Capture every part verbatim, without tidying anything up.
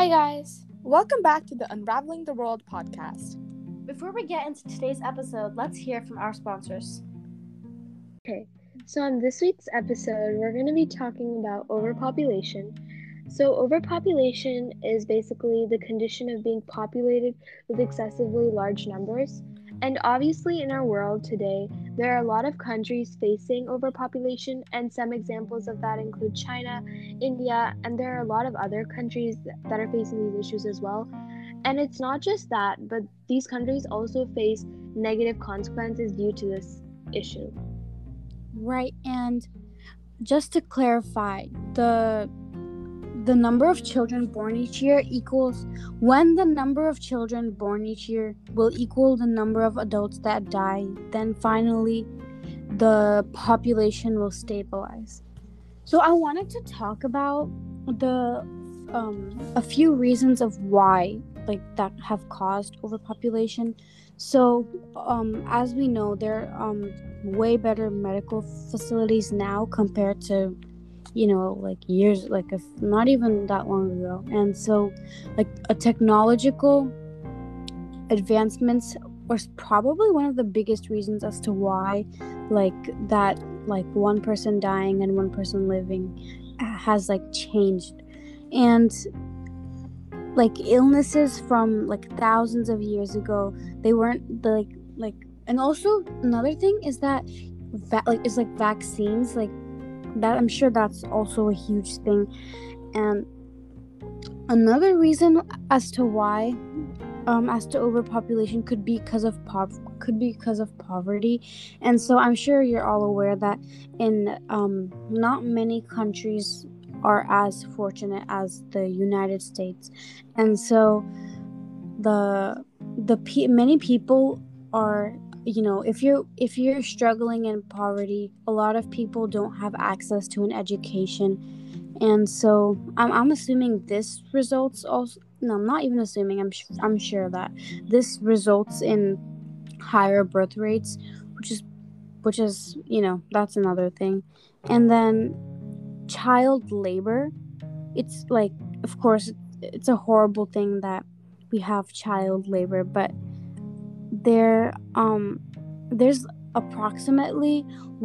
Hi guys! Welcome back to the Unraveling the World podcast. Before we get into today's episode, let's hear from our sponsors. Okay, so on this week's episode, we're going to be talking about overpopulation. So overpopulation is basically the condition of being populated with excessively large numbers. And obviously in our world today, there are a lot of countries facing overpopulation, and some examples of that include China, India, and there are a lot of other countries that are facing these issues as well. And it's not just that, but these countries also face negative consequences due to this issue. Right, and just to clarify, the the number of children born each year equals when the number of children born each year will equal the number of adults that die, then finally the population will stabilize. So I wanted to talk about the um, a few reasons of why like that have caused overpopulation. So um, as we know, there are um, way better medical facilities now compared to you know like years like if not even that long ago, and so like a technological advancements was probably one of the biggest reasons as to why like that like one person dying and one person living has like changed, and like illnesses from like thousands of years ago, they weren't like like and also another thing is that va- like it's like vaccines like that I'm sure that's also a huge thing. And another reason as to why um as to overpopulation could be because of pov could be because of poverty. And so I'm sure you're all aware that in um not many countries are as fortunate as the United States, and so the the pe- many people are You know, if you're if you're struggling in poverty, a lot of people don't have access to an education, and so I'm I'm assuming this results also. No, I'm not even assuming. I'm sh- I'm sure that this results in higher birth rates, which is which is you know that's another thing. And then child labor. It's like, of course, it's a horrible thing that we have child labor, but there um there's approximately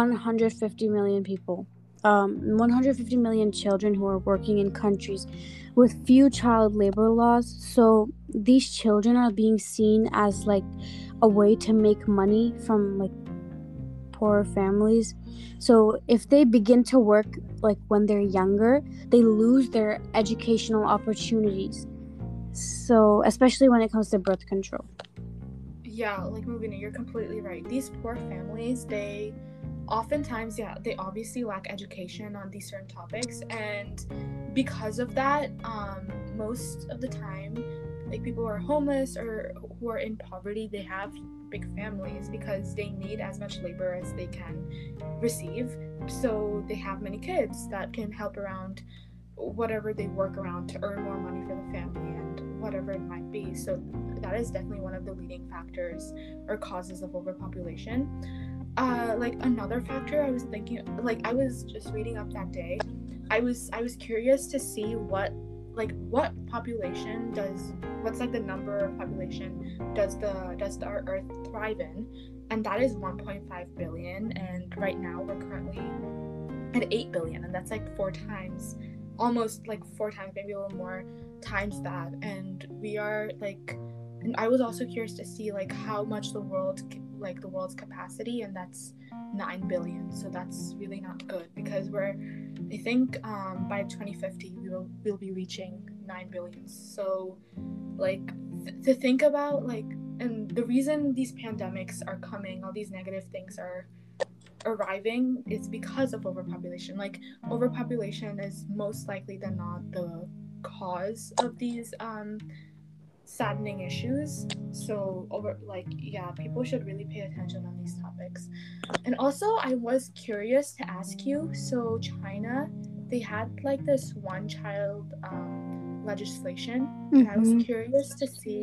one hundred fifty million people um one hundred fifty million children who are working in countries with few child labor laws. So these children are being seen as like a way to make money from like poor families. So if they begin to work like when they're younger, they lose their educational opportunities, so especially when it comes to birth control. Yeah, like Mubina, you're completely right. These poor families, they oftentimes, yeah, they obviously lack education on these certain topics. And because of that, um, most of the time, like people who are homeless or who are in poverty, they have big families because they need as much labor as they can receive. So they have many kids that can help around whatever they work around to earn more money for the family and whatever it might be. So that is definitely one of the leading factors or causes of overpopulation. Uh, like another factor I was thinking, like I was just reading up that day, I was I was curious to see what like what population does what's like the number of population does the does our Earth thrive in, and that is one point five billion, and right now we're currently at eight billion, and that's like four times. Almost like four times, maybe a little more times that. And we are like, and I was also curious to see like how much the world, like the world's capacity, and that's nine billion. So that's really not good because we're, I think um, by twenty fifty, we will we'll be reaching nine billion. So like th- to think about like, and the reason these pandemics are coming, all these negative things are arriving, is because of overpopulation. Like overpopulation is most likely than not the cause of these um saddening issues. So over like yeah people should really pay attention on these topics. And also I was curious to ask you, so China, they had like this one child um legislation, mm-hmm. and I was curious to see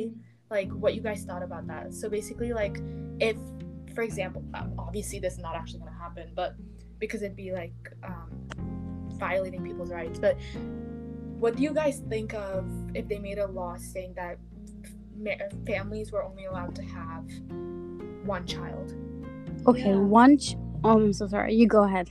like what you guys thought about that. So basically like if for example, um, obviously this is not actually going to happen, but because it'd be like um, violating people's rights, but what do you guys think of if they made a law saying that f- families were only allowed to have one child? Okay, yeah. one ch- oh, I'm so sorry. You go ahead.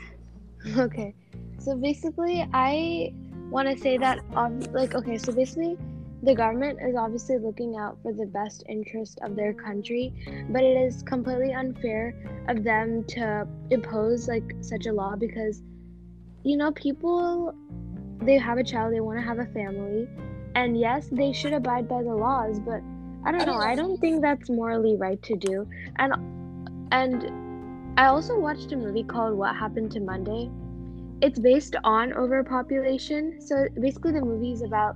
Okay. So basically, I want to say that, um, like, okay, so basically, the government is obviously looking out for the best interest of their country, but it is completely unfair of them to impose, like, such a law because, you know, people, they have a child, they want to have a family, and yes, they should abide by the laws, but I don't know, I don't think that's morally right to do. And and I also watched a movie called What Happened to Monday. It's based on overpopulation, so basically the movie is about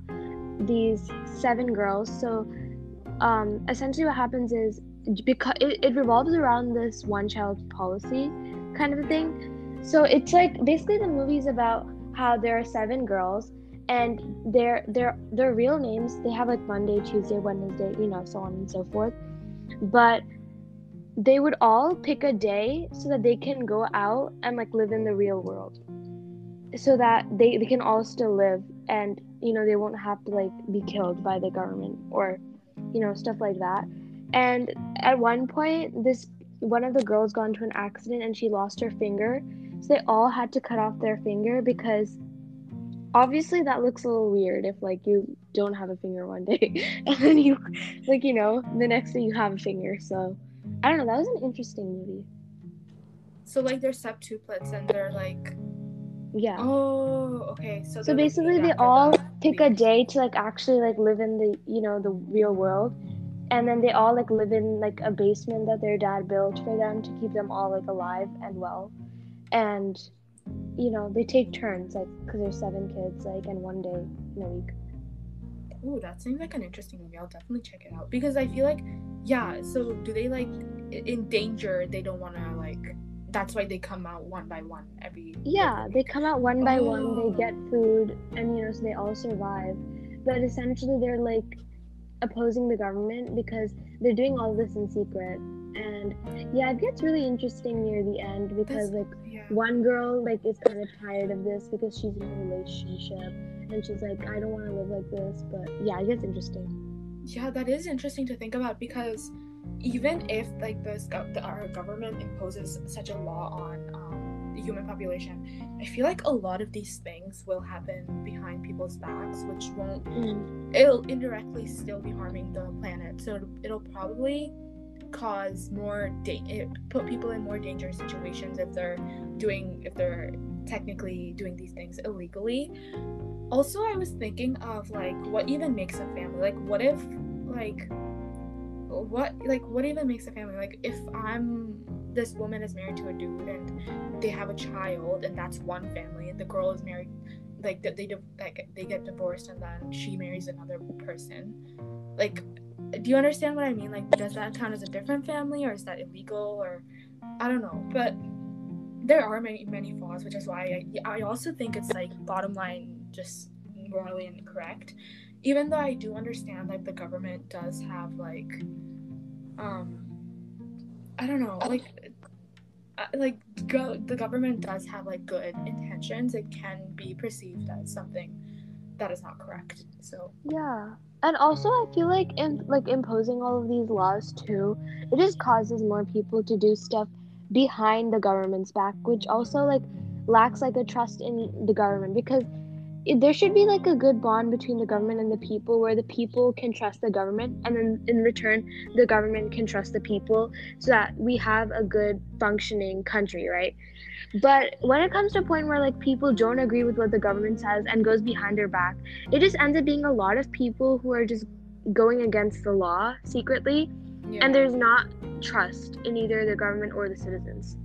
these seven girls. So um essentially what happens is, because it, it revolves around this one child policy kind of a thing. So it's like, basically the movie's about how there are seven girls and their their their real names, they have like Monday, Tuesday, Wednesday, you know, so on and so forth, but they would all pick a day so that they can go out and like live in the real world, so that they, they can all still live, and you know, they won't have to like be killed by the government or, you know, stuff like that. And at one point, this one of the girls got into an accident and she lost her finger, so they all had to cut off their finger, because obviously that looks a little weird if like you don't have a finger one day and then you like, you know, the next day you have a finger. So I don't know, that was an interesting movie. So like they're septuplets and they're like, yeah. Oh, okay. So, so basically they all pick a day to like actually like live in the, you know, the real world, and then they all like live in like a basement that their dad built for them to keep them all like alive and well. And you know, they take turns, like, because there's seven kids, like, and one day in a week. Ooh, that seems like an interesting movie. I'll definitely check it out, because I feel like, yeah, so do they like in danger, they don't want to like, that's why they come out one by one every yeah every they come out one by oh. one, they get food, and you know, so they all survive. But essentially they're like opposing the government because they're doing all this in secret. And yeah, it gets really interesting near the end, because that's, like yeah. one girl like is kind of tired of this because she's in a relationship and she's like, I don't want to live like this. But yeah, it gets interesting. Yeah, that is interesting to think about, because even if like this, the, our government imposes such a law on um, the human population, I feel like a lot of these things will happen behind people's backs, which won't mm. it'll indirectly still be harming the planet. So it'll, it'll probably cause more da- it put people in more dangerous situations if they're doing if they're technically doing these things illegally. Also, I was thinking of like what even makes a family, like what if like what like what even makes a family, like if I'm this woman is married to a dude and they have a child, and that's one family, and the girl is married, like they, they like they get divorced and then she marries another person. Like, do you understand what I mean? Like, does that count as a different family, or is that illegal? Or I don't know, but there are many many flaws, which is why I, I also think it's like bottom line just morally incorrect. Even though I do understand like the government does have like um I don't know, like like go, the government does have like good intentions, it can be perceived as something that is not correct. So yeah. And also I feel like in like imposing all of these laws too, it just causes more people to do stuff behind the government's back, which also like lacks like a trust in the government, because there should be like a good bond between the government and the people, where the people can trust the government, and then in return the government can trust the people, so that we have a good functioning country, right? But when it comes to a point where like people don't agree with what the government says and goes behind their back, it just ends up being a lot of people who are just going against the law secretly. Yeah. And there's not trust in either the government or the citizens.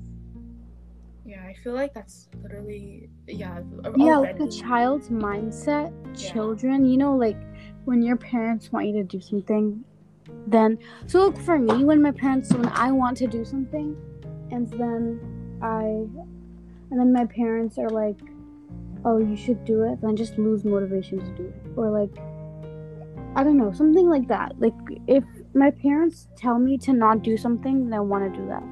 Yeah, I feel like that's literally, yeah. Yeah, like the child's mindset, yeah. Children, you know, like when your parents want you to do something, then, so look, for me, when my parents, when I want to do something, and then I, and then my parents are like, oh, you should do it, then I just lose motivation to do it. Or like, I don't know, something like that. Like, if my parents tell me to not do something, then I want to do that.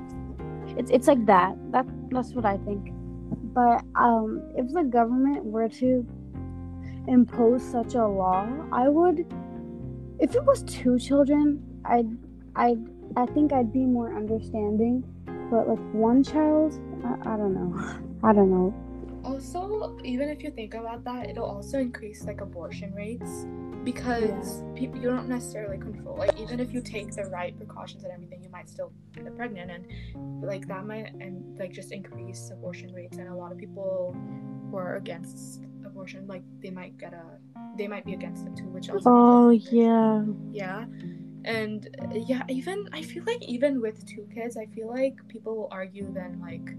It's it's like that. That that's what I think. But um, if the government were to impose such a law. I would, if it was two children, I'd, I'd, I think I'd be more understanding. But like one child, I, I don't know. I don't know. Also, even if you think about that, it'll also increase like abortion rates, because yeah. people, you don't necessarily control, like even if you take the right precautions and everything, you might still get pregnant, and like that might and like just increase abortion rates. And a lot of people who are against abortion, like they might get a they might be against it too, which also oh yeah yeah and yeah even I feel like even with two kids, I feel like people will argue then like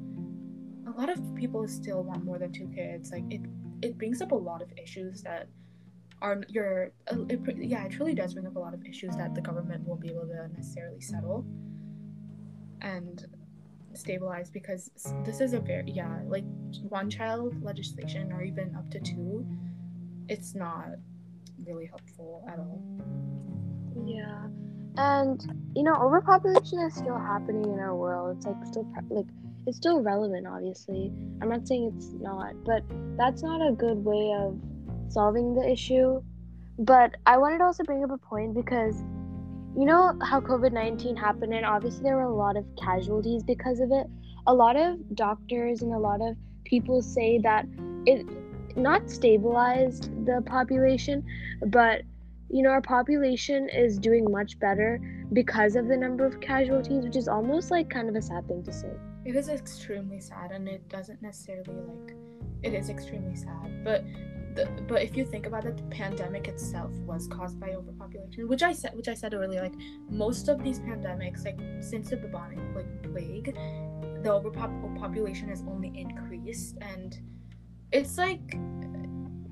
a lot of people still want more than two kids. Like it it brings up a lot of issues that are your uh, it, yeah it truly does bring up a lot of issues that the government won't be able to necessarily settle and stabilize, because this is a very yeah like one child legislation or even up to two, it's not really helpful at all. Yeah, and you know, overpopulation is still happening in our world. It's like still pre- like it's still relevant, obviously. I'm not saying it's not, but that's not a good way of solving the issue. But I wanted to also bring up a point, because you know how covid nineteen happened, and obviously there were a lot of casualties because of it. A lot of doctors and a lot of people say that it not stabilized the population, but you know, our population is doing much better because of the number of casualties, which is almost like kind of a sad thing to say. It is extremely sad, and it doesn't necessarily like it is extremely sad, but the, but if you think about it, the pandemic itself was caused by overpopulation, which I said which I said earlier. Like most of these pandemics, like since the bubonic like plague, the overpopulation has only increased, and it's like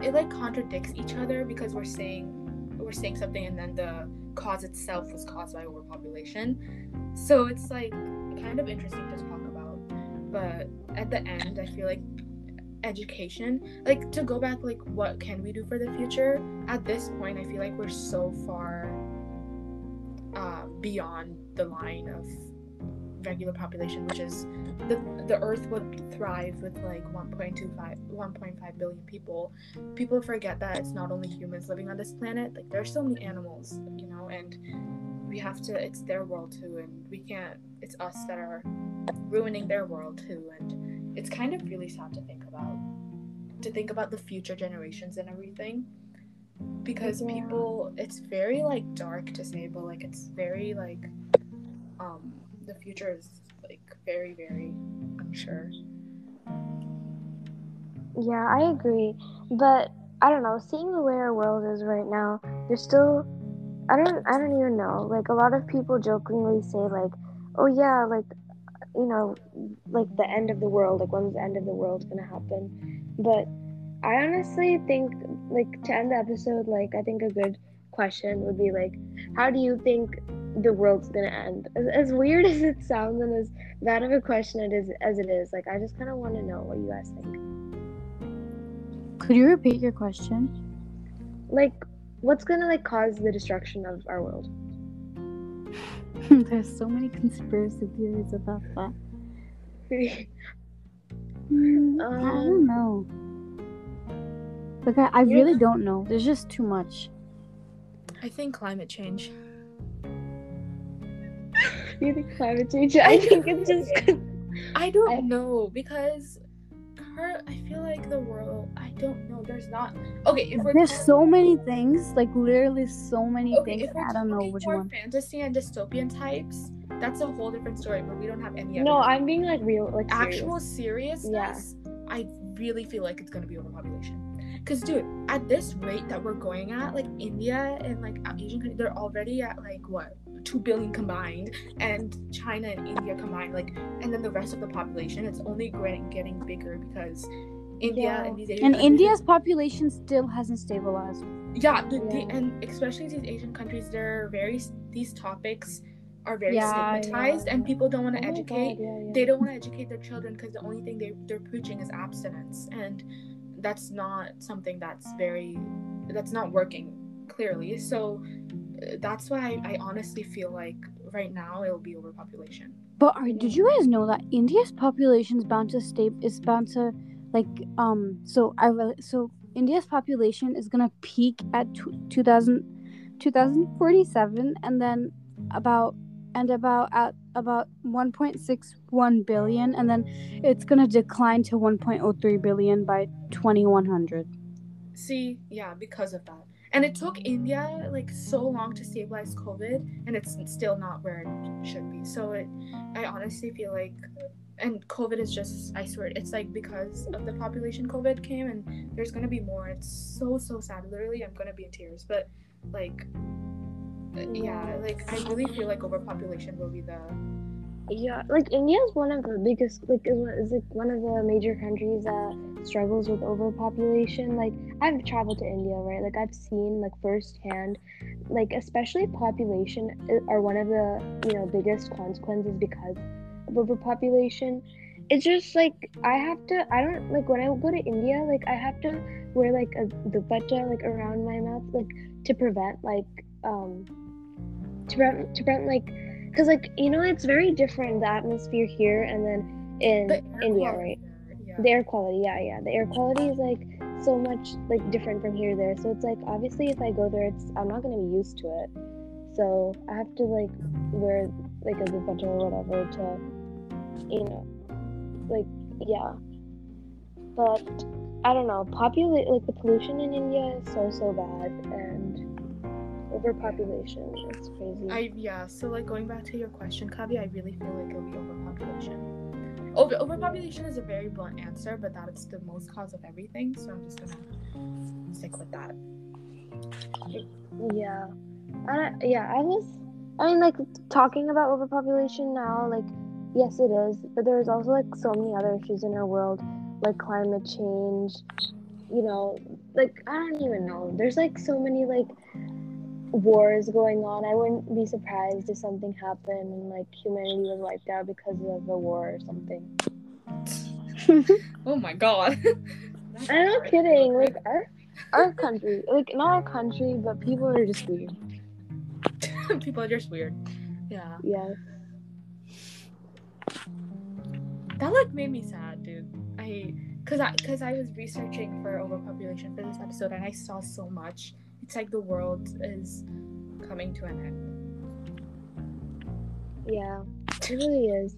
it like contradicts each other, because we're saying we're saying something, and then the cause itself was caused by overpopulation. So it's like kind of interesting to talk about, but at the end I feel like education, like to go back, like what can we do for the future? At this point I feel like we're so far uh, beyond the line of regular population, which is the the earth would thrive with like one point two five, one point five billion people. People forget that it's not only humans living on this planet, like there's so many animals, you know, and we have to, it's their world too, and we can't, it's us that are ruining their world too. And it's kind of really sad to think about, to think about the future generations and everything, because yeah. people, it's very like dark to say, but like it's very like um the future is like very, very unsure. Yeah, I agree, but I don't know, seeing the way our world is right now, there's still, I don't I don't even know, like a lot of people jokingly say like, oh yeah, like, you know, like the end of the world, like when's the end of the world gonna happen? But I honestly think, like to end the episode, like I think a good question would be like, how do you think the world's gonna end? As, as weird as it sounds, and as bad of a question it is as it is, like I just kind of want to know what you guys think. Could you repeat your question? Like, what's gonna like cause the destruction of our world? There's so many conspiracy theories about that. um, I don't know. Like I, I yeah. really don't know. There's just too much. I think climate change. You think climate change? I think it's just. I don't I, know because her. I feel like the world. I don't know. There's not. Okay, if we're there's talking, so many things. Like literally, so many okay, things. I don't know which more one. Fantasy and dystopian types. That's a whole different story. But we don't have any. No, I'm being like real, like actual serious. seriousness. Yeah. I really feel like it's gonna be overpopulation. Cause dude, at this rate that we're going at, like India and like Asian countries, they're already at like what two billion combined, and China and India combined, like, and then the rest of the population, it's only getting bigger because India yeah. and these Asian and countries, India's population still hasn't stabilized. Yeah, the, yeah. The, and especially these Asian countries, they're very these topics are very yeah, stigmatized, yeah. and people don't want to oh educate. God, yeah, yeah. They don't want to educate their children because the only thing they they're preaching is abstinence, and that's not something that's very that's not working clearly. So uh, that's why I, I honestly feel like right now it'll be overpopulation. But are, did you guys know that India's population is bound to stay is bound to like um so I re- so India's population is going to peak at two thousand forty-seven and then about and about at about one point six one billion, and then it's going to decline to one point oh three billion by twenty-one hundred. See, yeah, because of that. And it took India like so long to stabilize COVID, and it's still not where it should be. So it, I honestly feel like, and COVID is just, I swear, it's like because of the population COVID came, and there's going to be more. It's so, so sad. Literally, I'm going to be in tears. But like, yeah, like I really feel like overpopulation will be the... Yeah, like India is one of the biggest, like is like one of the major countries that struggles with overpopulation. Like I've traveled to India, right? Like I've seen like firsthand, like especially population are one of the, you know, biggest consequences because of overpopulation. It's just like I have to, I don't like when I go to India, like I have to wear like a dupatta like around my mouth, like to prevent like um to prevent to prevent like. Because, like, you know, it's very different, the atmosphere here and then in India, right? Yeah. The air quality, yeah, yeah. The air quality is, like, so much, like, different from here to there. So it's, like, obviously if I go there, it's I'm not going to be used to it. So I have to, like, wear, like, a dupatta or whatever to, you know, like, yeah. But, I don't know, popula- like, the pollution in India is so, so bad, and... overpopulation, it's crazy. I yeah so like going back to your question, Kavi, I really feel like it'll be overpopulation. Over overpopulation is a very blunt answer, but that it's the most cause of everything, so I'm just gonna stick with that. Yeah, I, yeah I was I mean like talking about overpopulation now, like yes it is, but there's also like so many other issues in our world, like climate change, you know, like I don't even know, there's like so many like wars going on. I wouldn't be surprised if something happened and like humanity was wiped out because of the war or something. Oh my god. I'm not kidding. Like our our country, like not our country, but people are just weird. People are just weird. Yeah. Yes. That like made me sad, dude. I cause I cause I was researching for overpopulation for this episode and I saw so much. It's like the world is coming to an end. Yeah, it really is.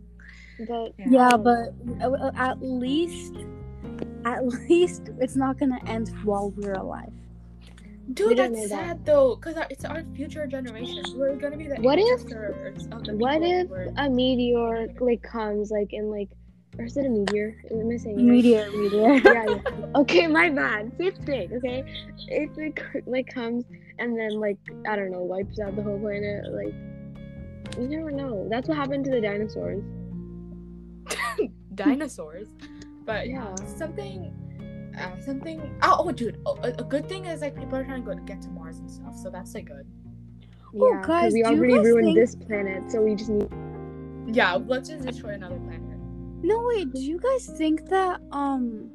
But yeah, yeah but at least, at least it's not gonna end while we're alive. Dude, we that's sad that. though, because it's our future generation. We're gonna be the what if? Of the what if a meteor like comes like in like. Or is it a meteor? Am I saying it? Meteor, meteor. Yeah, yeah. Okay, my bad. Same thing, okay? If it, like, comes and then, like, I don't know, wipes out the whole planet, like, you never know. That's what happened to the dinosaurs. Dinosaurs? But, yeah, something, uh, something, oh, oh dude, oh, a good thing is, like, people are trying to go get to Mars and stuff, so that's, like, good. Yeah, oh, guys, we already ruined think... this planet, so we just need... Yeah, let's just destroy another planet. No, wait, do you guys think that, um,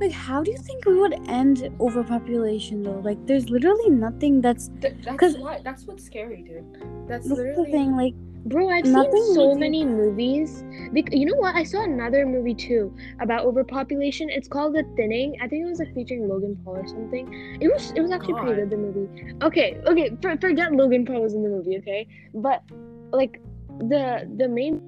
like, how do you think we would end overpopulation, though? Like, there's literally nothing that's... Th- that's, what, that's what's scary, dude. That's, that's literally... the thing, like... Bro, I've seen so many movies. Bec- you know what? I saw another movie, too, about overpopulation. It's called The Thinning. I think it was, like, featuring Logan Paul or something. It was It was actually God. pretty good, the movie. Okay, okay, for- forget Logan Paul was in the movie, okay? But, like, the the main...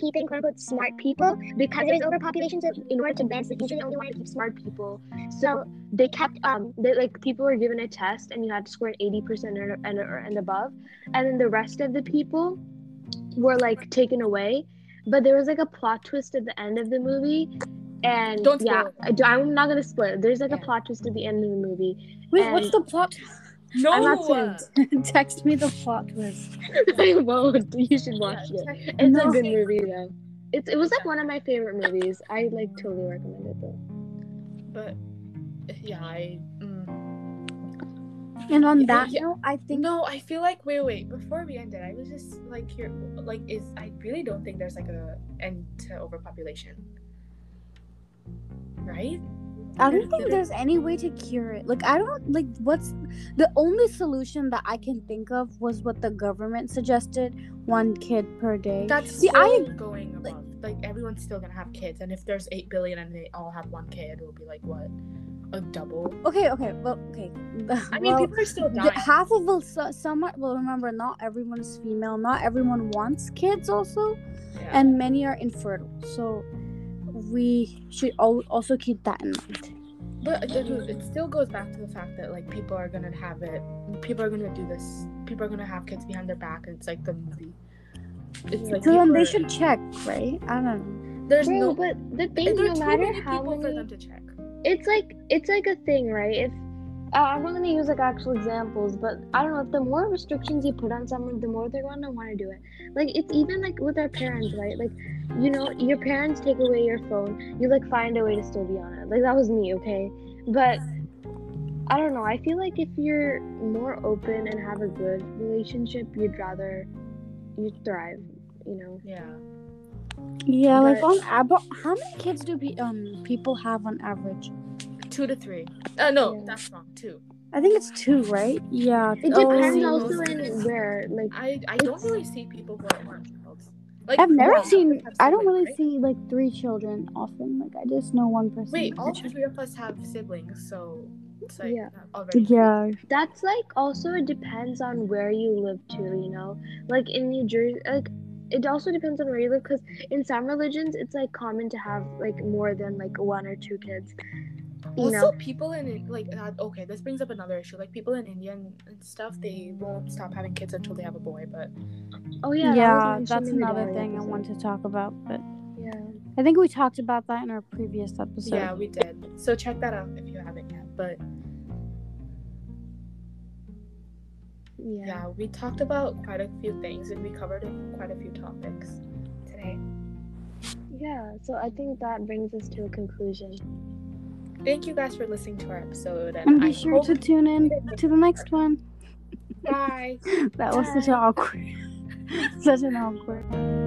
keeping quote unquote smart people because there was overpopulation to, in order to advance the future. They only wanted to keep smart people, so they kept um they like people were given a test and you had to score an eighty percent or, and or, and above, and then the rest of the people were like taken away. But there was like a plot twist at the end of the movie, and Don't yeah it. I'm not gonna spoil it. There's like yeah. a plot twist at the end of the movie. Wait, and what's the plot? No, I'm not saying, text me the plot twist. I won't. You should watch yeah, it. It's no. a good movie though. It's it was like one of my favorite movies. I like totally recommend it though. But yeah, I. Mm. And on yeah, that yeah. note, I think no. I feel like wait, wait. Before we ended, I was just like here, like is I really don't think there's like a end to overpopulation, right? I don't think there's any way to cure it. Like, I don't, like, what's... The only solution that I can think of was what the government suggested, one kid per day. That's See, so I, going above like, like, everyone's still gonna have kids, and if there's eight billion and they all have one kid, it'll be like, what, a double? Okay, okay, well, okay. I mean, well, people are still dying. Half of the summer, well, remember, not everyone is female, not everyone wants kids also, yeah. And many are infertile, so we should also keep that in mind. But it still goes back to the fact that, like, people are gonna have it, people are gonna do this, people are gonna have kids behind their back, and it's like the movie. It's like, so then they should check, right? I don't know. There's Bro, no, but the thing, no matter how many people for them to check. It's like it's like a thing, right? If uh, I'm not gonna use like actual examples, but I don't know. The more restrictions you put on someone, the more they're gonna want to do it. Like, it's even like with our parents, right? Like, you know, your parents take away your phone, you like find a way to still be on it. Like, that was me, okay? But I don't know. I feel like if you're more open and have a good relationship, you'd rather you thrive, you know? Yeah. Yeah, but like on average, how many kids do pe- um people have on average? Two to three. Uh, no, yeah. That's wrong. Two. I think it's two, right? Yeah. It oh, depends also in where. Like, I, I don't really see people who aren't adults. Like, I've never seen. I don't really right? see like three children often. Like, I just know one person. Wait, all three of us have siblings, so it's like yeah. already. Yeah. That's like also it depends on where you live too. You know, like in New Jersey, like. It also depends on where you live, because in some religions, it's, like, common to have, like, more than, like, one or two kids. You also, know? People in, like, okay, this brings up another issue. Like, people in India and stuff, they won't stop having kids until they have a boy, but... Oh, yeah. Yeah, that that's another thing episode. I want to talk about, but... Yeah. I think we talked about that in our previous episode. Yeah, we did. So check that out if you haven't yet, but... Yeah. yeah, we talked about quite a few things, and we covered quite a few topics today. Yeah, so I think that brings us to a conclusion. Thank you guys for listening to our episode. And, and be I sure to tune in to the next one. Bye. That was Bye. such an awkward. such an awkward.